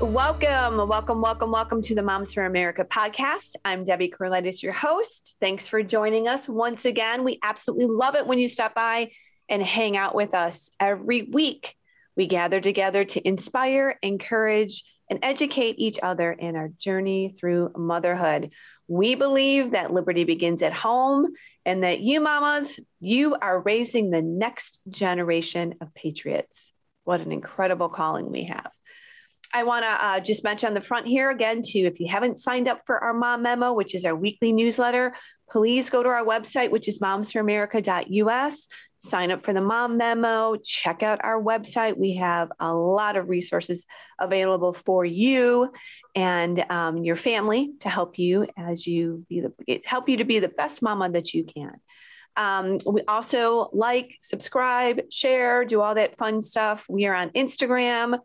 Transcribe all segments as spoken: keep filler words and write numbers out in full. Moms, welcome, welcome, welcome, welcome to the Moms for America podcast. I'm Debbie Corletis, your host. Thanks for joining us once again. We absolutely love it when you stop by and hang out with us. Every week, we gather together to inspire, encourage, and educate each other in our journey through motherhood. We believe that liberty begins at home and that you mamas, you are raising the next generation of patriots. What an incredible calling we have. I want to uh, just mention on the front here again, too, if you haven't signed up for our Mom Memo, which is our weekly newsletter, please go to our website, which is moms for america dot U S. Sign up for the Mom Memo. Check out our website. We have a lot of resources available for you and um, your family to help you as you be the help you to be the best mama that you can. Um, we also like, subscribe, share, do all that fun stuff. We are on Instagram,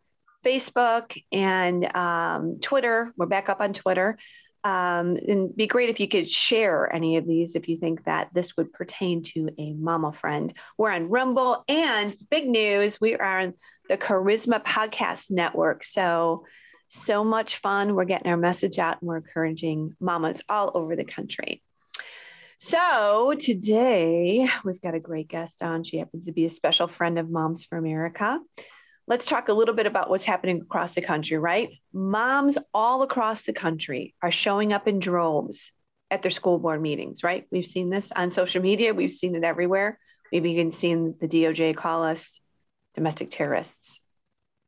Facebook, and um, Twitter. We're back up on Twitter. Um, and it'd be great if you could share any of these if you think that this would pertain to a mama friend. We're on Rumble, and big news, we are on the Charisma Podcast Network. So, so much fun. We're getting our message out, and we're encouraging mamas all over the country. So today we've got a great guest on. She happens to be a special friend of Moms for America. Let's talk a little bit about what's happening across the country, right? Moms all across the country are showing up in droves at their school board meetings, right? We've seen this on social media. We've seen it everywhere. We've even seen the D O J call us domestic terrorists.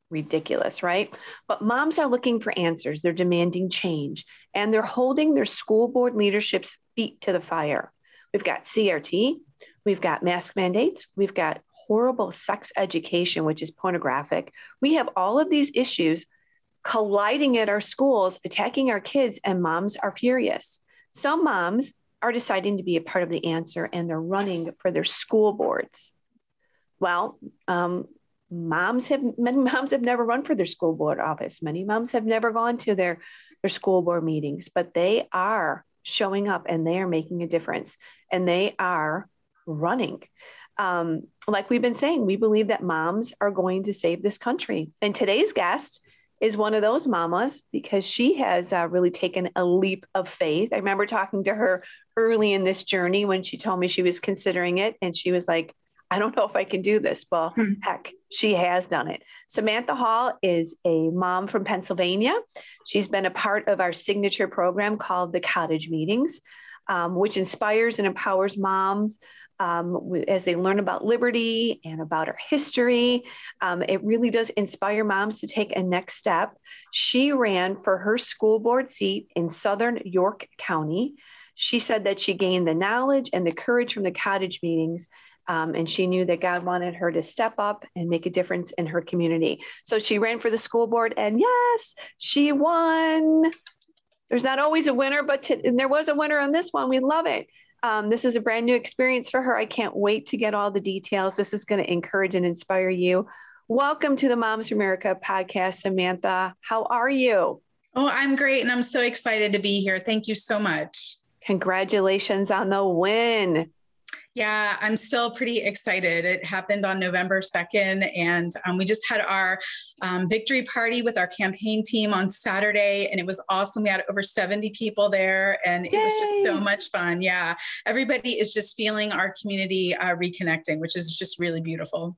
Ridiculous, right? But moms are looking for answers. They're demanding change, and they're holding their school board leadership's feet to the fire. We've got C R T. We've got mask mandates. We've got horrible sex education, which is pornographic. We have all of these issues colliding at our schools, attacking our kids, and moms are furious. Some moms are deciding to be a part of the answer, and they're running for their school boards. Well, um, moms have, many moms have never run for their school board office. Many moms have never gone to their, their school board meetings, but they are showing up, and they are making a difference, and they are running. Um, like we've been saying, we believe that moms are going to save this country. And today's guest is one of those mamas because she has uh, really taken a leap of faith. I remember talking to her early in this journey when she told me she was considering it. And she was like, I don't know if I can do this. Well, hmm. heck, she has done it. Samantha Hall is a mom from Pennsylvania. She's been a part of our signature program called the Cottage Meetings, um, which inspires and empowers moms Um, as they learn about liberty and about our history. Um, it really does inspire moms to take a next step. She ran for her school board seat in Southern York County. She said that she gained the knowledge and the courage from the cottage meetings, um, and she knew that God wanted her to step up and make a difference in her community. So she ran for the school board, and yes, she won. There's not always a winner, but to, and there was a winner on this one. We love it. Um, this is a brand new experience for her. I can't wait to get all the details. This is going to encourage and inspire you. Welcome to the Moms for America podcast, Samantha. How are you? Oh, I'm great. And I'm so excited to be here. Thank you so much. Congratulations on the win. Yeah, I'm still pretty excited. It happened on November second, and um, we just had our um, victory party with our campaign team on Saturday, and it was awesome. We had over seventy people there, and Yay. It was just so much fun. Yeah, everybody is just feeling our community uh, reconnecting, which is just really beautiful.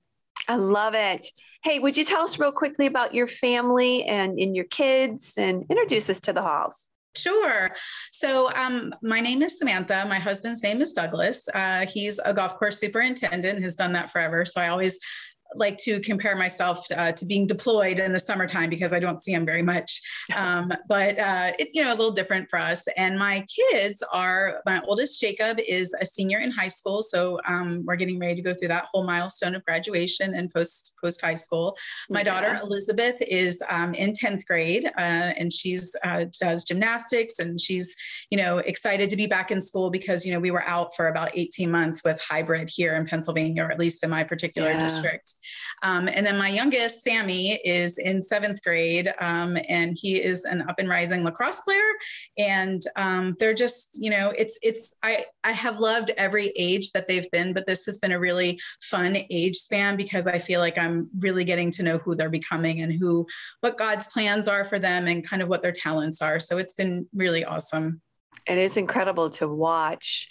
I love it. Hey, would you tell us real quickly about your family and, and your kids, and introduce us to the Halls? Sure. So um, my name is Samantha. My husband's name is Douglas. Uh, he's a golf course superintendent, has done that forever. So I always like to compare myself uh, to being deployed in the summertime because I don't see him very much. Um, but uh, it, you know, a little different for us. And my kids are, my oldest Jacob is a senior in high school. So um, we're getting ready to go through that whole milestone of graduation and post post high school. My yeah. daughter Elizabeth is um, in tenth grade, uh, and she's uh, does gymnastics, and she's, you know, excited to be back in school because, you know, we were out for about eighteen months with hybrid here in Pennsylvania, or at least in my particular yeah. district. Um, and then my youngest, Sammy, is in seventh grade, um, and he is an up and rising lacrosse player. And um, they're just, you know, it's, it's, I, I have loved every age that they've been, but this has been a really fun age span because I feel like I'm really getting to know who they're becoming and who, what God's plans are for them and kind of what their talents are. So it's been really awesome. It is incredible to watch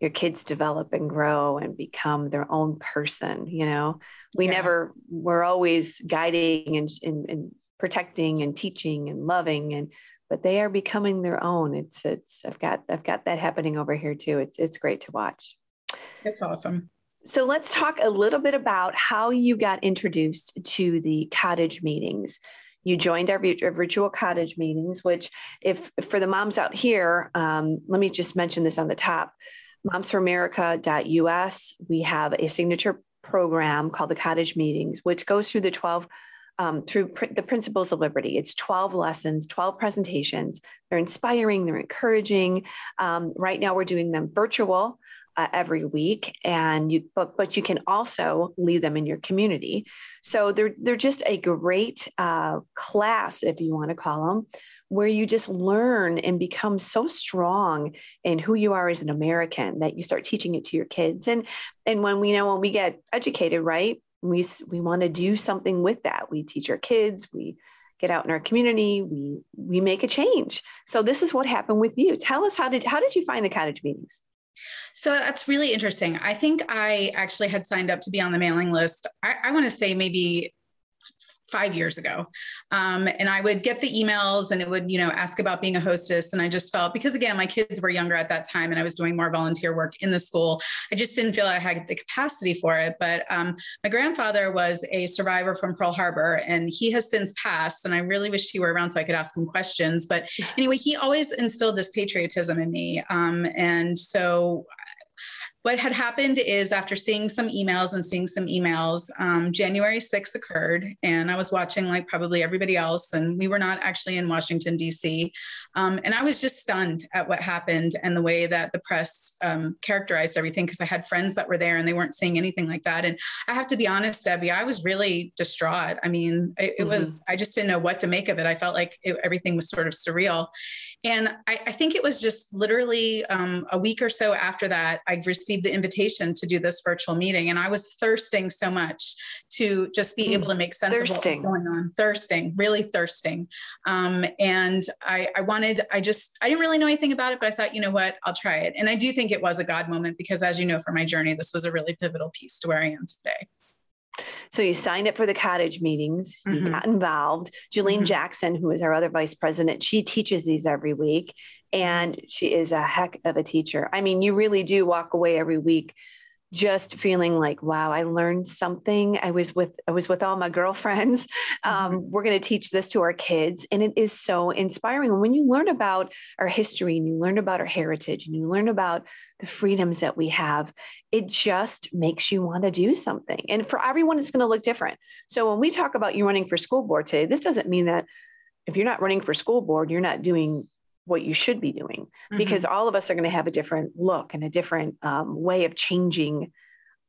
your kids develop and grow and become their own person. You know, we yeah. never, we're always guiding and, and, and protecting and teaching and loving, and, but they are becoming their own. It's, it's, I've got, I've got that happening over here too. It's, it's great to watch. That's awesome. So let's talk a little bit about how you got introduced to the cottage meetings. You joined our virtual cottage meetings, which if for the moms out here, um, let me just mention this on the top, moms for america dot U S. We have a signature program called the cottage meetings, which goes through the twelve, um, through pr- the principles of liberty. It's twelve lessons, twelve presentations. They're inspiring, they're encouraging. Um, right now we're doing them virtual Uh, every week, and you but but you can also lead them in your community. So they're they're just a great uh, class, if you want to call them, where you just learn and become so strong in who you are as an American that you start teaching it to your kids. And and when we you know when we get educated, right, we we want to do something with that. We teach our kids. We get out in our community. We we make a change. So this is what happened with you. Tell us how did how did you find the cottage meetings? So that's really interesting. I think I actually had signed up to be on the mailing list. I, I want to say maybe five years ago. Um, and I would get the emails and it would, you know, ask about being a hostess. And I just felt, because again, my kids were younger at that time and I was doing more volunteer work in the school, I just didn't feel I had the capacity for it. But um, my grandfather was a survivor from Pearl Harbor and he has since passed. And I really wish he were around so I could ask him questions. But anyway, he always instilled this patriotism in me. Um, and so what had happened is after seeing some emails and seeing some emails, um, January sixth occurred and I was watching like probably everybody else, and we were not actually in Washington, D C. Um, and I was just stunned at what happened and the way that the press um, characterized everything, because I had friends that were there and they weren't seeing anything like that. And I have to be honest, Debbie, I was really distraught. I mean, it, it mm-hmm. was, I just didn't know what to make of it. I felt like it, everything was sort of surreal. And I, I think it was just literally um, a week or so after that, I received the invitation to do this virtual meeting. And I was thirsting so much to just be able to make sense thirsting. of what was going on. Thirsting, really thirsting. Um, and I, I wanted, I just, I didn't really know anything about it, but I thought, you know what, I'll try it. And I do think it was a God moment because, as you know, for my journey, this was a really pivotal piece to where I am today. So you signed up for the cottage meetings, you mm-hmm. got involved. Jolene mm-hmm. Jackson, who is our other vice president, she teaches these every week and she is a heck of a teacher. I mean, you really do walk away every week just feeling like, wow, I learned something. I was with, I was with all my girlfriends. Um, mm-hmm. We're going to teach this to our kids. And it is so inspiring. When you learn about our history and you learn about our heritage and you learn about the freedoms that we have, it just makes you want to do something. And for everyone, it's going to look different. So when we talk about you running for school board today, this doesn't mean that if you're not running for school board, you're not doing what you should be doing, because mm-hmm. all of us are going to have a different look and a different um, way of changing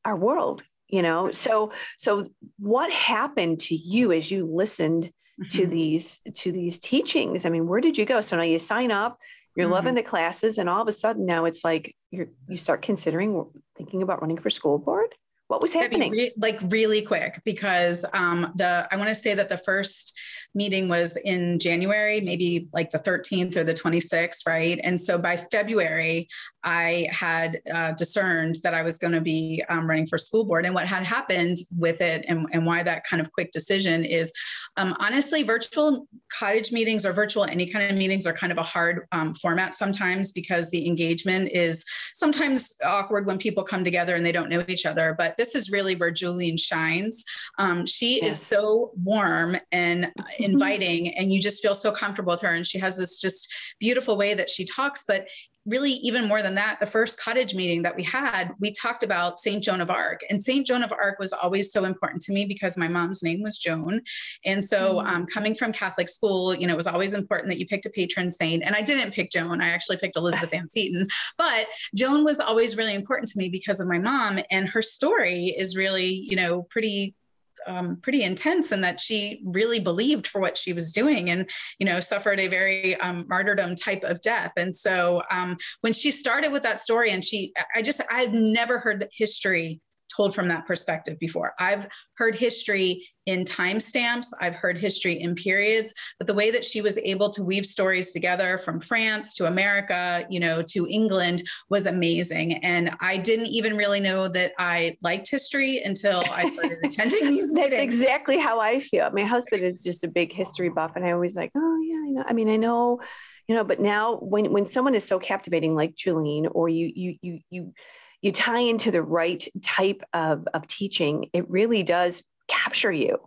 our world, you know? So, so what happened to you as you listened mm-hmm. to these, to these teachings? I mean, where did you go? So now you sign up, you're mm-hmm. loving the classes, and all of a sudden now it's like you're, you start considering thinking about running for school board. What was happening? Re- like really quick, because um, the I want to say that the first meeting was in January, maybe like the thirteenth or the twenty-sixth, right? And so by February, I had uh, discerned that I was going to be um, running for school board. And what had happened with it, and, and why that kind of quick decision is, um, honestly, virtual cottage meetings or virtual any kind of meetings are kind of a hard um, format sometimes, because the engagement is sometimes awkward when people come together and they don't know each other. But this is really where Jolene shines. Um, she yes. is so warm and inviting, mm-hmm. and you just feel so comfortable with her. And she has this just beautiful way that she talks. But really, even more than that, the first cottage meeting that we had, we talked about Saint Joan of Arc. And Saint Joan of Arc was always so important to me because my mom's name was Joan. And so mm-hmm. um, coming from Catholic school, you know, it was always important that you picked a patron saint. And I didn't pick Joan. I actually picked Elizabeth Ann Seton. But Joan was always really important to me because of my mom. And her story is really, you know, pretty um, pretty intense, and that she really believed for what she was doing, and, you know, suffered a very um, martyrdom type of death. And so um, when she started with that story, and she, I just, I've never heard the history told from that perspective before. I've heard history in timestamps, I've heard history in periods, but the way that she was able to weave stories together from France to America, you know, to England was amazing. And I didn't even really know that I liked history until I started attending these meetings. That's exactly how I feel. My husband is just a big history buff, and I always like, oh yeah, I know. I mean, I know, you know, but now when when someone is so captivating like Jolene, or you you you you you tie into the right type of, of teaching, it really does capture you.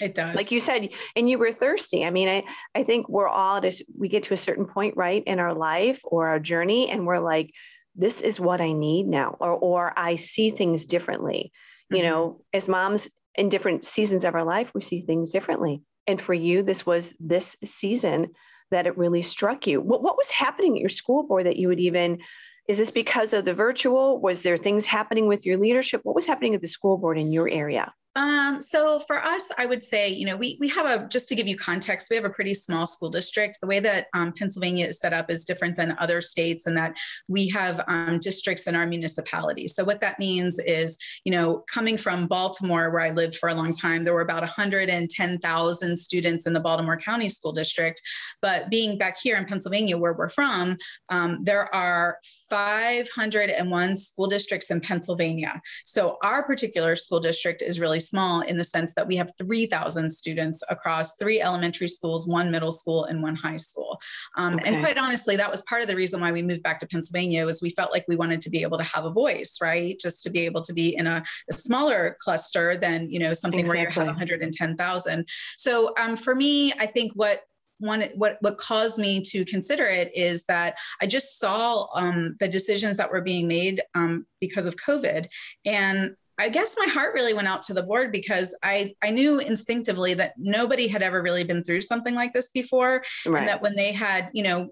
It does. Like you said, and you were thirsty. I mean, I, I think we're all just, we get to a certain point, right, in our life or our journey, and we're like, this is what I need now, or, or I see things differently. Mm-hmm. You know, as moms in different seasons of our life, we see things differently. And for you, this was this season that it really struck you. What, what was happening at your school board that you would even, is this because of the virtual? Was there things happening with your leadership? What was happening at the school board in your area? Um, so for us, I would say, you know, we, we have a, just to give you context, we have a pretty small school district. The way that um, Pennsylvania is set up is different than other states, and that we have um, districts in our municipalities. So what that means is, you know, coming from Baltimore, where I lived for a long time, there were about one hundred ten thousand students in the Baltimore County School District. But being back here in Pennsylvania, where we're from, um, there are five hundred one school districts in Pennsylvania. So our particular school district is really small in the sense that we have three thousand students across three elementary schools, one middle school, and one high school. Um, okay. And quite honestly, that was part of the reason why we moved back to Pennsylvania, was we felt like we wanted to be able to have a voice, right? Just to be able to be in a, a smaller cluster than, you know, something exactly. where you have one hundred ten thousand. So um, for me, I think what One, what, what caused me to consider it is that I just saw um, the decisions that were being made um, because of COVID. And I guess my heart really went out to the board, because I, I knew instinctively that nobody had ever really been through something like this before. Right. And that when they had, you know,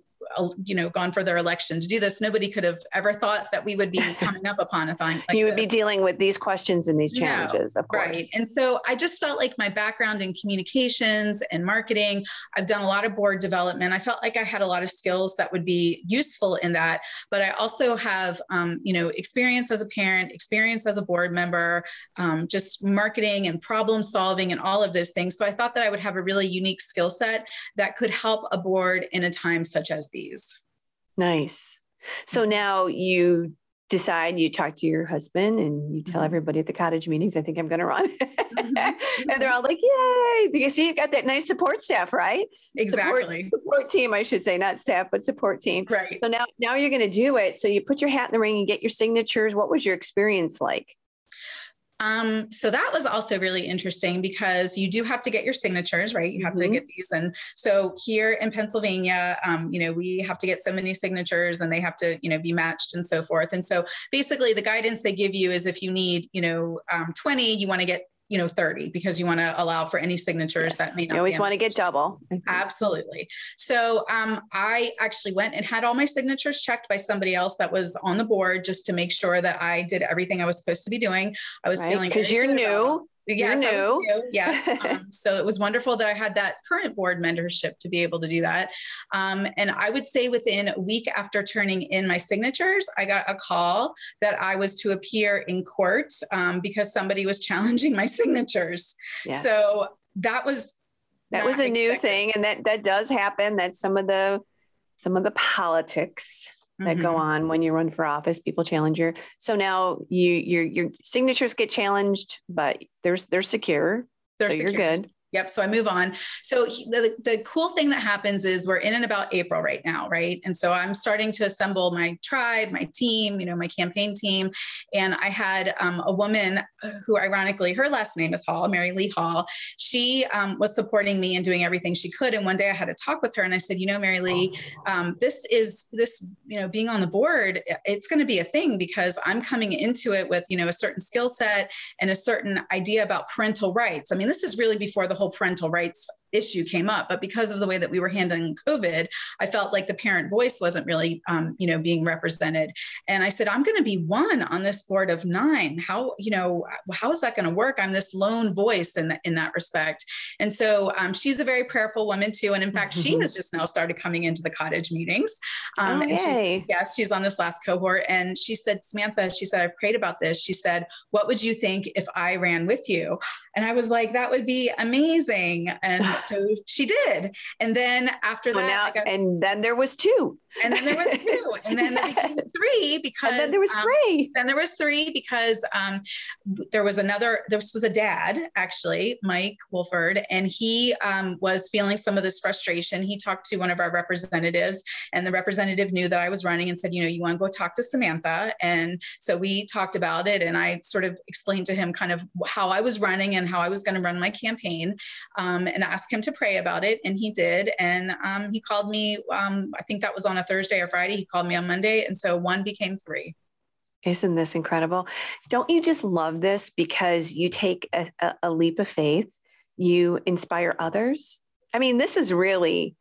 you know, gone for their election to do this, nobody could have ever thought that we would be coming up upon a thing like You would this. be dealing with these questions and these challenges, no, of course. Right. And so I just felt like my background in communications and marketing, I've done a lot of board development. I felt like I had a lot of skills that would be useful in that, but I also have, um, you know, experience as a parent, experience as a board member, um, just marketing and problem solving and all of those things. So I thought that I would have a really unique skill set that could help a board in a time such as these. Nice. So now you decide, you talk to your husband, and you tell everybody at the cottage meetings, I think I'm going to run. Mm-hmm. And they're all like, yay. Because you've got that nice support staff, right? Exactly. Support, support team, I should say, not staff, but support team. Right. So now, now you're going to do it. So you put your hat in the ring and get your signatures. What was your experience like? Um, so that was also really interesting, because you do have to get your signatures, right? You have mm-hmm. to get these. And so here in Pennsylvania, um, you know, we have to get so many signatures, and they have to, you know, be matched and so forth. And so basically the guidance they give you is if you need, you know, um, twenty, you want to get, you know, thirty, because you want to allow for any signatures yes. that may not. You always want to get double. Absolutely. So um, I actually went and had all my signatures checked by somebody else that was on the board, just to make sure that I did everything I was supposed to be doing. I was right. feeling because you're new. Yes, I was new. Yes. Um, so it was wonderful that I had that current board mentorship to be able to do that. Um, and I would say within a week after turning in my signatures, I got a call that I was to appear in court um, because somebody was challenging my signatures. Yes. So that was that was a expected. new thing, and that that does happen. That's some of the some of the politics that go on when you run for office. People challenge your, so now you, your, your signatures get challenged, but there's, they're secure. They're so secure. You're good. Yep. So I move on. So he, the, the cool thing that happens is we're in and about April right now. Right. And so I'm starting to assemble my tribe, my team, you know, my campaign team. And I had um, a woman who, ironically, her last name is Hall, Mary Lee Hall. She um, was supporting me and doing everything she could. And one day I had a talk with her, and I said, you know, Mary Lee, um, this is this, you know, being on the board, it's going to be a thing, because I'm coming into it with, you know, a certain skill set and a certain idea about parental rights. I mean, this is really before the whole parental rights issue came up. But because of the way that we were handling COVID, I felt like the parent voice wasn't really, um, you know, being represented. And I said, I'm going to be one on this board of nine. How, you know, how is that going to work? I'm this lone voice in, the, in that respect. And so um, she's a very prayerful woman too. And in fact, mm-hmm. she has just now started coming into the cottage meetings. Um, oh, and she's, yes, she's on this last cohort. And she said, Samantha, she said, I've prayed about this. She said, what would you think if I ran with you? And I was like, that would be amazing. And so she did. And then after so that, now, I got, and then there was two. And then there was two. And then yes. there became three because and then there was um, three. Then there was three because um, there was another, this was a dad, actually, Mike Wolford, and he um, was feeling some of this frustration. He talked to one of our representatives, and the representative knew that I was running and said, you know, you want to go talk to Samantha. And so we talked about it, and I sort of explained to him kind of how I was running and how I was going to run my campaign, um, and asked him to pray about it. And he did. And um, he called me, um, I think that was on a Thursday or Friday. He called me on Monday. And so one became three. Isn't this incredible? Don't you just love this because you take a, a, a leap of faith, you inspire others. I mean, this is really,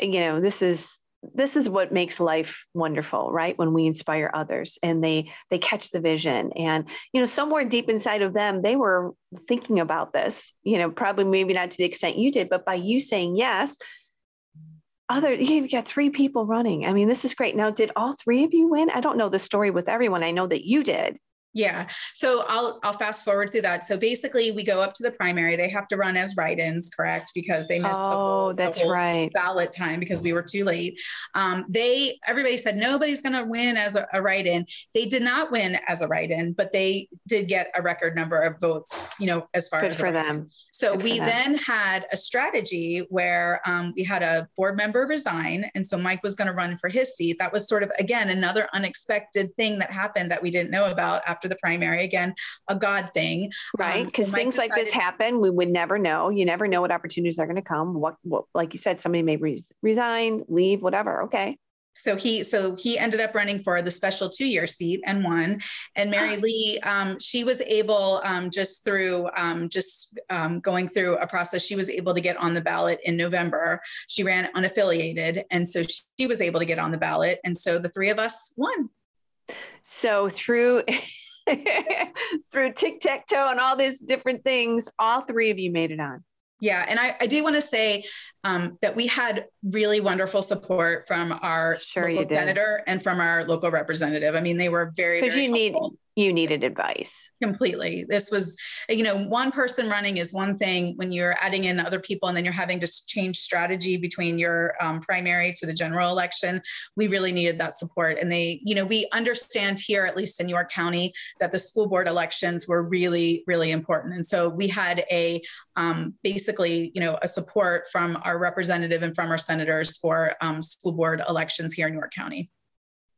you know, this is, this is what makes life wonderful, right? When we inspire others and they, they catch the vision, and, you know, somewhere deep inside of them, they were thinking about this, you know, probably maybe not to the extent you did, but by you saying yes, other, you've got three people running. I mean, this is great. Now, did all three of you win? I don't know the story with everyone. I know that you did. Yeah. So I'll, I'll fast forward through that. So basically we go up to the primary, they have to run as write-ins, correct? Because they missed oh, the whole, that's the whole right. ballot time because we were too late. Um, they, everybody said, nobody's going to win as a, a write-in. They did not win as a write-in, but they did get a record number of votes, you know, as far Good as for them. So Good we them. then had a strategy where um, we had a board member resign. And so Mike was going to run for his seat. That was sort of, again, another unexpected thing that happened that we didn't know about after the primary. Again, a God thing, right? Because um, so things decided- like this happen. We would never know. You never know what opportunities are going to come. What, what, like you said, somebody may res- resign, leave, whatever. Okay. So he, so he ended up running for the special two-year seat and won. And Mary Lee, um, she was able, um, just through, um, just um, going through a process, she was able to get on the ballot in November. She ran unaffiliated, and so she was able to get on the ballot. And so the three of us won. So through. Through tic-tac-toe and all these different things, all three of you made it on. Yeah. And I, I do want to say um, that we had really wonderful support from our sure local senator and from our local representative. I mean, they were very, very you helpful. Need- You needed advice. Completely. This was, you know, one person running is one thing. When you're adding in other people and then you're having to change strategy between your um, primary to the general election, we really needed that support. And they, you know, we understand here, at least in York County, that the school board elections were really, really important. And so we had a um, basically, you know, a support from our representative and from our senators for um, school board elections here in York County.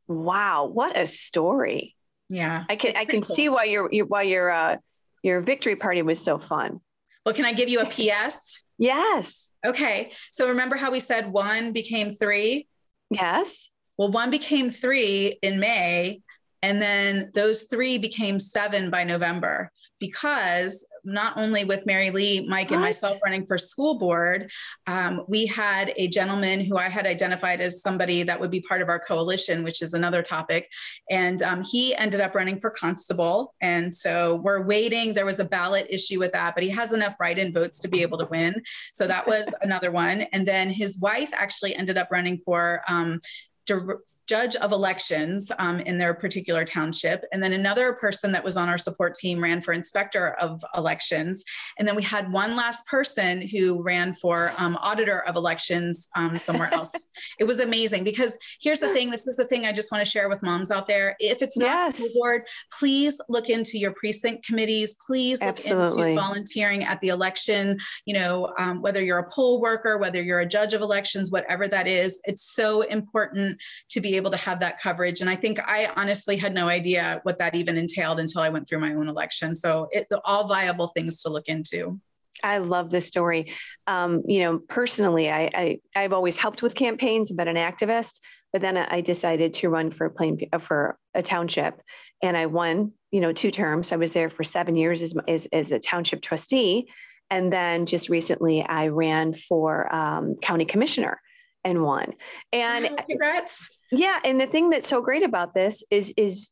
Wow. What a story. Yeah, I can I can cool. see why your your why your uh, your victory party was so fun. Well, can I give you a P S? Yes. Okay. So remember how we said one became three? Yes. Well, one became three in May, and then those three became seven by November, because not only with Mary Lee, Mike, what? and myself running for school board, um, we had a gentleman who I had identified as somebody that would be part of our coalition, which is another topic. And um, he ended up running for constable. And so we're waiting. There was a ballot issue with that, but he has enough write-in votes to be able to win. So that was another one. And then his wife actually ended up running for um, dir- judge of elections um, in their particular township. And then another person that was on our support team ran for inspector of elections. And then we had one last person who ran for um, auditor of elections um, somewhere else. It was amazing, because here's the thing. This is the thing I just want to share with moms out there. If it's not yes. school board, please look into your precinct committees. Please look Absolutely. into volunteering at the election, you know, um, whether you're a poll worker, whether you're a judge of elections, whatever that is, it's so important to be able to have that coverage. And I think I honestly had no idea what that even entailed until I went through my own election. So it, all viable things to look into. I love this story. Um, you know, personally, I, I, I've always helped with campaigns, been an activist, but then I decided to run for plain, for a township, and I won, you know, two terms. I was there for seven years as, as, as a township trustee. And then just recently I ran for um, county commissioner and won. And congrats. Yeah. And the thing that's so great about this is, is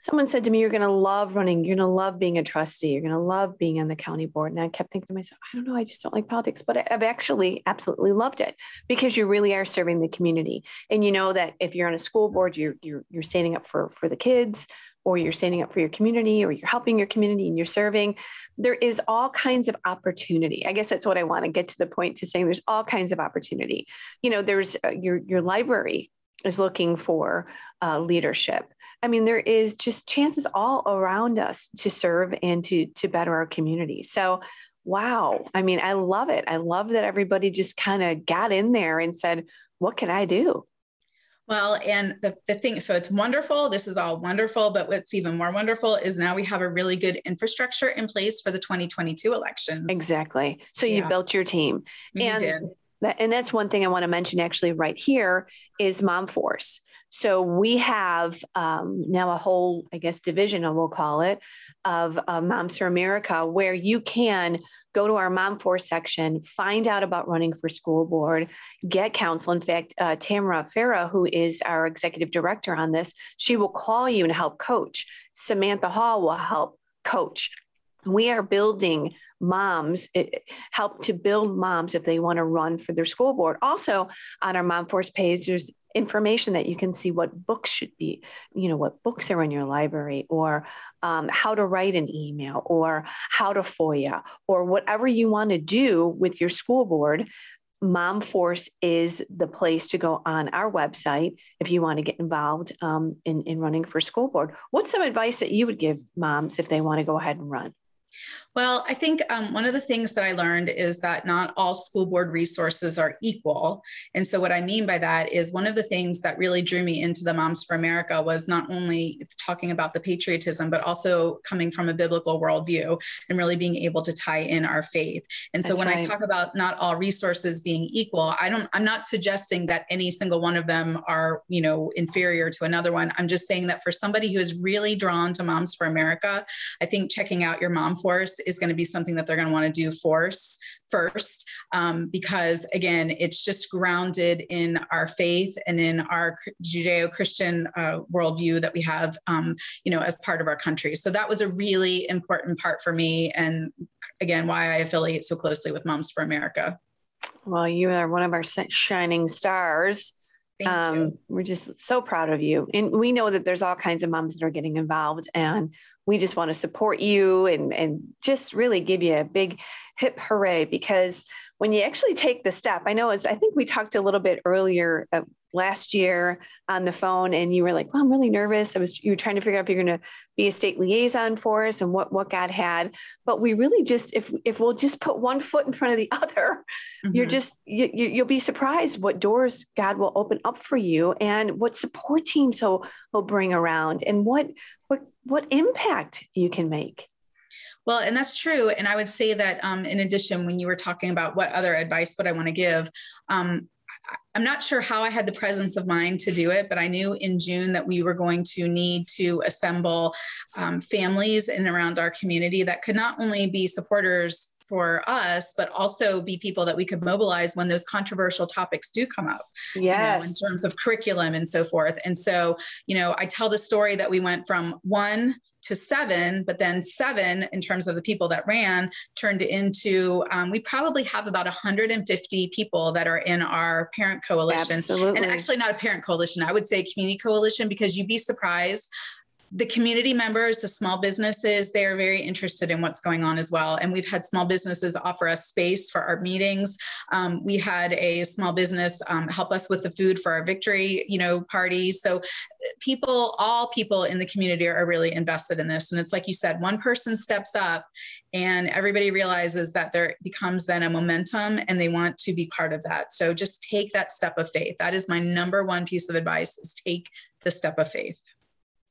someone said to me, you're going to love running. You're going to love being a trustee. You're going to love being on the county board. And I kept thinking to myself, I don't know. I just don't like politics, but I've actually absolutely loved it because you really are serving the community. And you know that if you're on a school board, you're, you're, you're standing up for, for the kids, or you're standing up for your community, or you're helping your community and you're serving. There is all kinds of opportunity. I guess that's what I want to get to the point to saying there's all kinds of opportunity. You know, there's uh, your, your library is looking for uh, leadership. I mean, there is just chances all around us to serve and to, to better our community. So, wow. I mean, I love it. I love that everybody just kind of got in there and said, what can I do? Well, and the, the thing, so it's wonderful. This is all wonderful, but what's even more wonderful is now we have a really good infrastructure in place for the twenty twenty-two elections. Exactly. So yeah. You built your team. You and, did. That, and that's one thing I want to mention actually right here is Mom Force. So we have um, now a whole, I guess, division, and we'll call it, of uh, Moms for America, where you can go to our Mom Force section, find out about running for school board, get counsel. In fact, uh, Tamara Farah, who is our executive director on this, she will call you and help coach. Samantha Hall will help coach. We are building moms, it, help to build moms if they want to run for their school board. Also on our Mom Force page, there's information that you can see what books should be, you know, what books are in your library, or um, how to write an email, or how to FOIA, or whatever you want to do with your school board. Mom Force is the place to go on our website if you want to get involved um, in, in running for school board. What's some advice that you would give moms if they want to go ahead and run? Well, I think um, one of the things that I learned is that not all school board resources are equal. And so what I mean by that is one of the things that really drew me into the Moms for America was not only talking about the patriotism, but also coming from a biblical worldview and really being able to tie in our faith. And so That's when right. I talk about not all resources being equal, I don't, I'm not suggesting that any single one of them are, you know, inferior to another one. I'm just saying that for somebody who is really drawn to Moms for America, I think checking out your Mom Force is going to be something that they're going to want to do force first, um, because again, it's just grounded in our faith and in our Judeo-Christian uh, worldview that we have, um, you know, as part of our country. So that was a really important part for me. And again, why I affiliate so closely with Moms for America. Well, you are one of our shining stars. Thank um, you. We're just so proud of you. And we know that there's all kinds of moms that are getting involved, and we just want to support you and, and just really give you a big hip hooray, because when you actually take the step, I know as I think we talked a little bit earlier uh, last year on the phone, and you were like, well, I'm really nervous. I was, you were trying to figure out if you're going to be a state liaison for us and what, what God had, but we really just, if, if we'll just put one foot in front of the other, mm-hmm. you're just, you, you, you'll be surprised what doors God will open up for you and what support teams he'll, he'll bring around and what, what, what impact you can make. Well, and that's true. And I would say that um, in addition, when you were talking about what other advice would I want to give, um, I'm not sure how I had the presence of mind to do it, but I knew in June that we were going to need to assemble um, families in and around our community that could not only be supporters for us, but also be people that we could mobilize when those controversial topics do come up, yes, you know, in terms of curriculum and so forth. And so, you know, I tell the story that we went from one to seven, but then seven in terms of the people that ran turned into, um, we probably have about one hundred fifty people that are in our parent coalition. Absolutely. And actually not a parent coalition, I would say community coalition, because you'd be surprised. The community members, the small businesses, they are very interested in what's going on as well. And we've had small businesses offer us space for our meetings. Um, we had a small business um, help us with the food for our victory, you know, party. So people, all people in the community are really invested in this. And it's like you said, one person steps up and everybody realizes that there becomes then a momentum and they want to be part of that. So just take that step of faith. That is my number one piece of advice, is take the step of faith.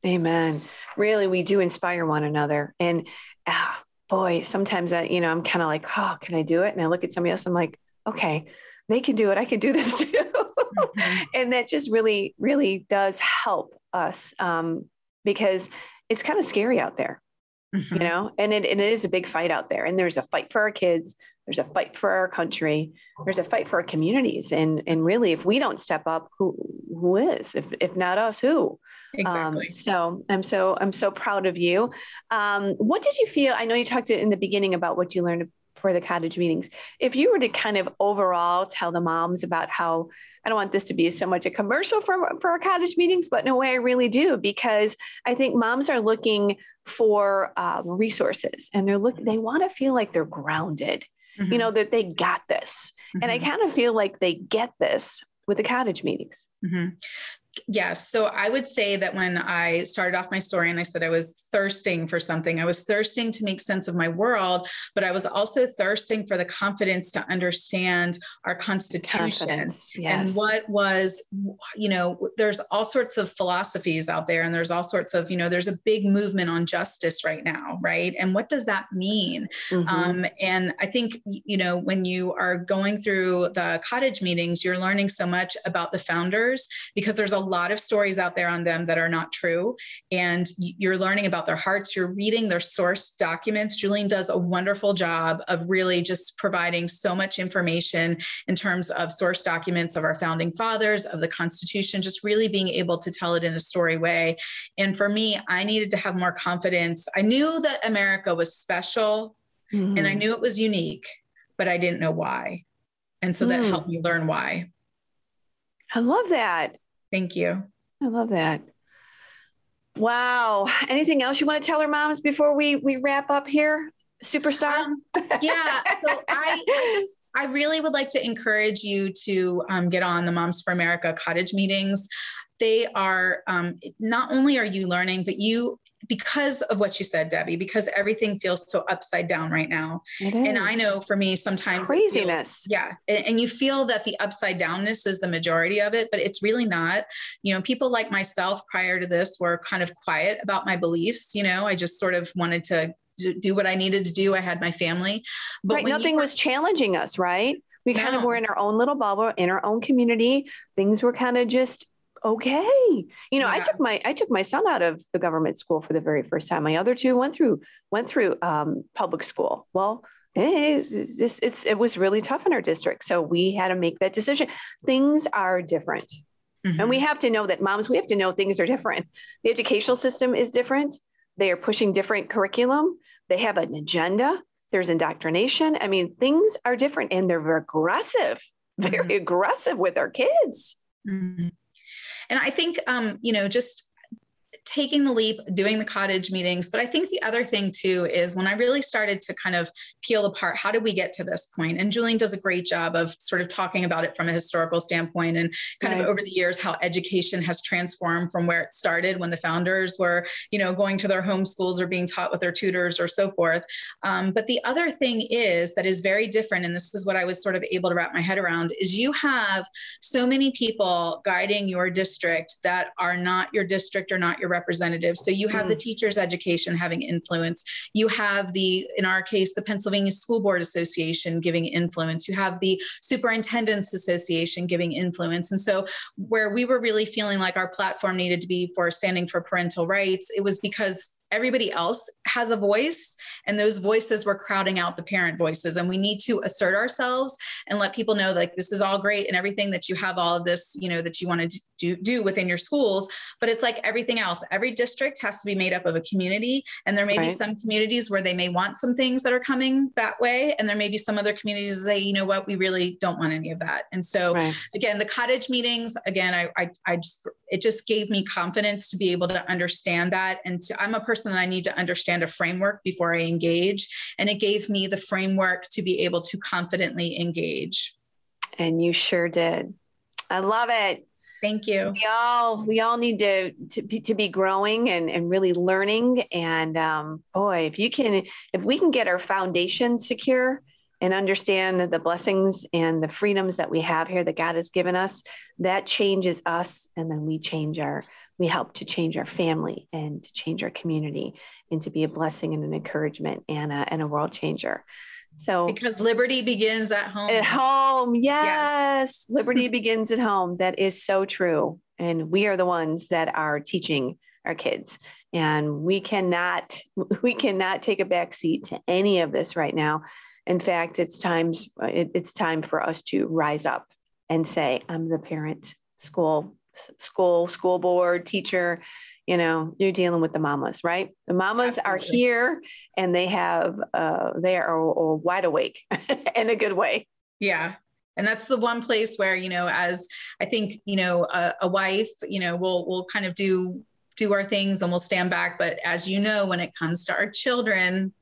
Amen. Really, we do inspire one another. And oh, boy, sometimes I, you know, I'm kind of like, oh, can I do it? And I look at somebody else, I'm like, okay, they can do it. I can do this too. Mm-hmm. And that just really, really does help us um, because it's kind of scary out there. mm-hmm. you know, and it, and it is a big fight out there. And there's a fight for our kids. There's a fight for our country. There's a fight for our communities. And, and really, if we don't step up, who, who is, if, if not us, who? Exactly. Um, so I'm so, I'm so proud of you. Um, what did you feel? I know you talked in the beginning about what you learned for the cottage meetings. If you were to kind of overall tell the moms about how, I don't want this to be so much a commercial for, for our cottage meetings, but in a way I really do, because I think moms are looking for uh, resources, and they're look, they want to feel like they're grounded. Mm-hmm. You know, that they got this. Mm-hmm. And I kind of feel like they get this with the cottage meetings. Mm-hmm. Yes. Yeah, so I would say that when I started off my story and I said I was thirsting for something, I was thirsting to make sense of my world, but I was also thirsting for the confidence to understand our Constitution. Yes. And what was, you know, there's all sorts of philosophies out there, and there's all sorts of, you know, there's a big movement on justice right now, right? And what does that mean? Mm-hmm. Um, and I think, you know, when you are going through the cottage meetings, you're learning so much about the founders, because there's a A lot of stories out there on them that are not true. And you're learning about their hearts. You're reading their source documents. Jolene does a wonderful job of really just providing so much information in terms of source documents of our founding fathers, of the Constitution, just really being able to tell it in a story way. And for me, I needed to have more confidence. I knew that America was special, mm-hmm. and I knew it was unique, but I didn't know why. And so mm. that helped me learn why. I love that. Thank you. I love that. Wow. Anything else you want to tell our moms before we, we wrap up here? Superstar? Um, yeah. So I, I just, I really would like to encourage you to um, get on the Moms for America cottage meetings. They are, um, not only are you learning, but you, because of what you said, Debbie, because everything feels so upside down right now. And I know for me, sometimes craziness. Feels, yeah. And, and you feel that the upside downness is the majority of it, but it's really not. You know, people like myself prior to this were kind of quiet about my beliefs. You know, I just sort of wanted to do what I needed to do. I had my family, but right, nothing were, was challenging us, right? We no. kind of were in our own little bubble, in our own community. Things were kind of just okay. You know, yeah. I took my, I took my son out of the government school for the very first time. My other two went through, went through um, public school. Well, it, it's, it's, it was really tough in our district. So we had to make that decision. Things are different. Mm-hmm. And we have to know that, moms, we have to know things are different. The educational system is different. They are pushing different curriculum. They have an agenda. There's indoctrination. I mean, things are different, and they're aggressive, very mm-hmm. aggressive with our kids. Mm-hmm. And I think, um, you know, just taking the leap, doing the cottage meetings. But I think the other thing too, is when I really started to kind of peel apart, how did we get to this point? And Jolene does a great job of sort of talking about it from a historical standpoint, and kind right. of over the years, how education has transformed from where it started when the founders were, you know, going to their home schools or being taught with their tutors or so forth. Um, but the other thing is that is very different, and this is what I was sort of able to wrap my head around, is you have so many people guiding your district that are not your district or not your representatives. So you have mm. the teachers' education having influence. You have the, in our case, the Pennsylvania School Board Association giving influence. You have the Superintendents Association giving influence. And so where we were really feeling like our platform needed to be for standing for parental rights, it was because everybody else has a voice, and those voices were crowding out the parent voices. And we need to assert ourselves and let people know, like, this is all great and everything that you have, all of this, you know, that you want to do, do within your schools. But it's like everything else. Every district has to be made up of a community. And there may right. be some communities where they may want some things that are coming that way. And there may be some other communities that say, you know what, we really don't want any of that. And so right. again, the cottage meetings, again, I, I, I just, it just gave me confidence to be able to understand that. And to, I'm a person that I need to understand a framework before I engage. And it gave me the framework to be able to confidently engage. And you sure did. I love it. Thank you. We all, we all need to, to be, to be growing and, and really learning. And um, boy, if you can, if we can get our foundation secure and understand the blessings and the freedoms that we have here that God has given us, that changes us. And then we change our, we help to change our family and to change our community and to be a blessing and an encouragement and a, and a world changer. So because liberty begins at home. At home. Yes. yes. Liberty begins at home. That is so true. And we are the ones that are teaching our kids And we cannot, we cannot take a back seat to any of this right now. In fact, it's times it, it's time for us to rise up and say, I'm the parent, school, school, school board, teacher. You know, you're dealing with the mamas, right? The mamas Absolutely. Are here, and they have, uh, they are all wide awake in a good way. Yeah. And that's the one place where, you know, as I think, you know, a, a wife, you know, we'll, we'll kind of do, do our things and we'll stand back. But as you know, when it comes to our children,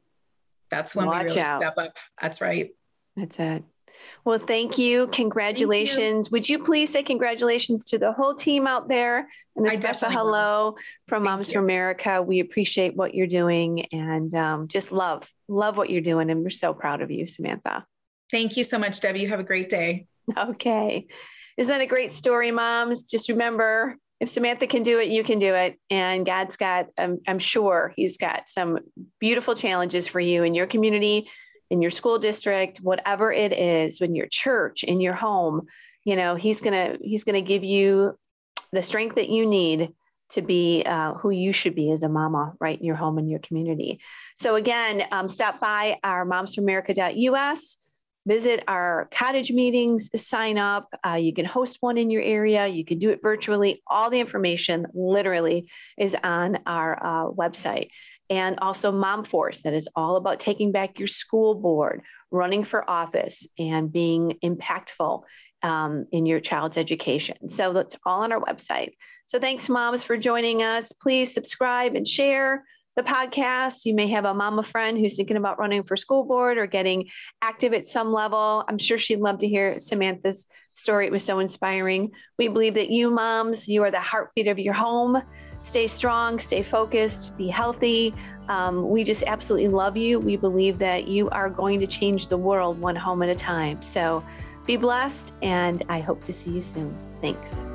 that's when Watch we really out. Step up. That's right. That's it. Well, thank you. Congratulations. Thank you. Would you please say congratulations to the whole team out there? And a special hello from Moms for America. We appreciate what you're doing, and um, just love, love what you're doing. And we're so proud of you, Samantha. Thank you so much, Debbie. You have a great day. Okay. Isn't that a great story, moms? Just remember, if Samantha can do it, you can do it. And God's got, I'm, I'm sure he's got some beautiful challenges for you in your community, in your school district, whatever it is, in your church, in your home. You know, he's going to, he's going to give you the strength that you need to be uh, who you should be as a mama, right? In your home and your community. So again, um, stop by our moms for america dot U S, visit our cottage meetings, sign up. Uh, you can host one in your area. You can do it virtually. All the information literally is on our uh, website. And also Mom Force, that is all about taking back your school board, running for office, and being impactful um, in your child's education. So that's all on our website. So thanks, moms, for joining us. Please subscribe and share the podcast. You may have a mama friend who's thinking about running for school board or getting active at some level. I'm sure she'd love to hear Samantha's story. It was so inspiring. We believe that you moms, you are the heartbeat of your home. Stay strong, stay focused, be healthy. Um, we just absolutely love you. We believe that you are going to change the world one home at a time. So be blessed, and I hope to see you soon. Thanks.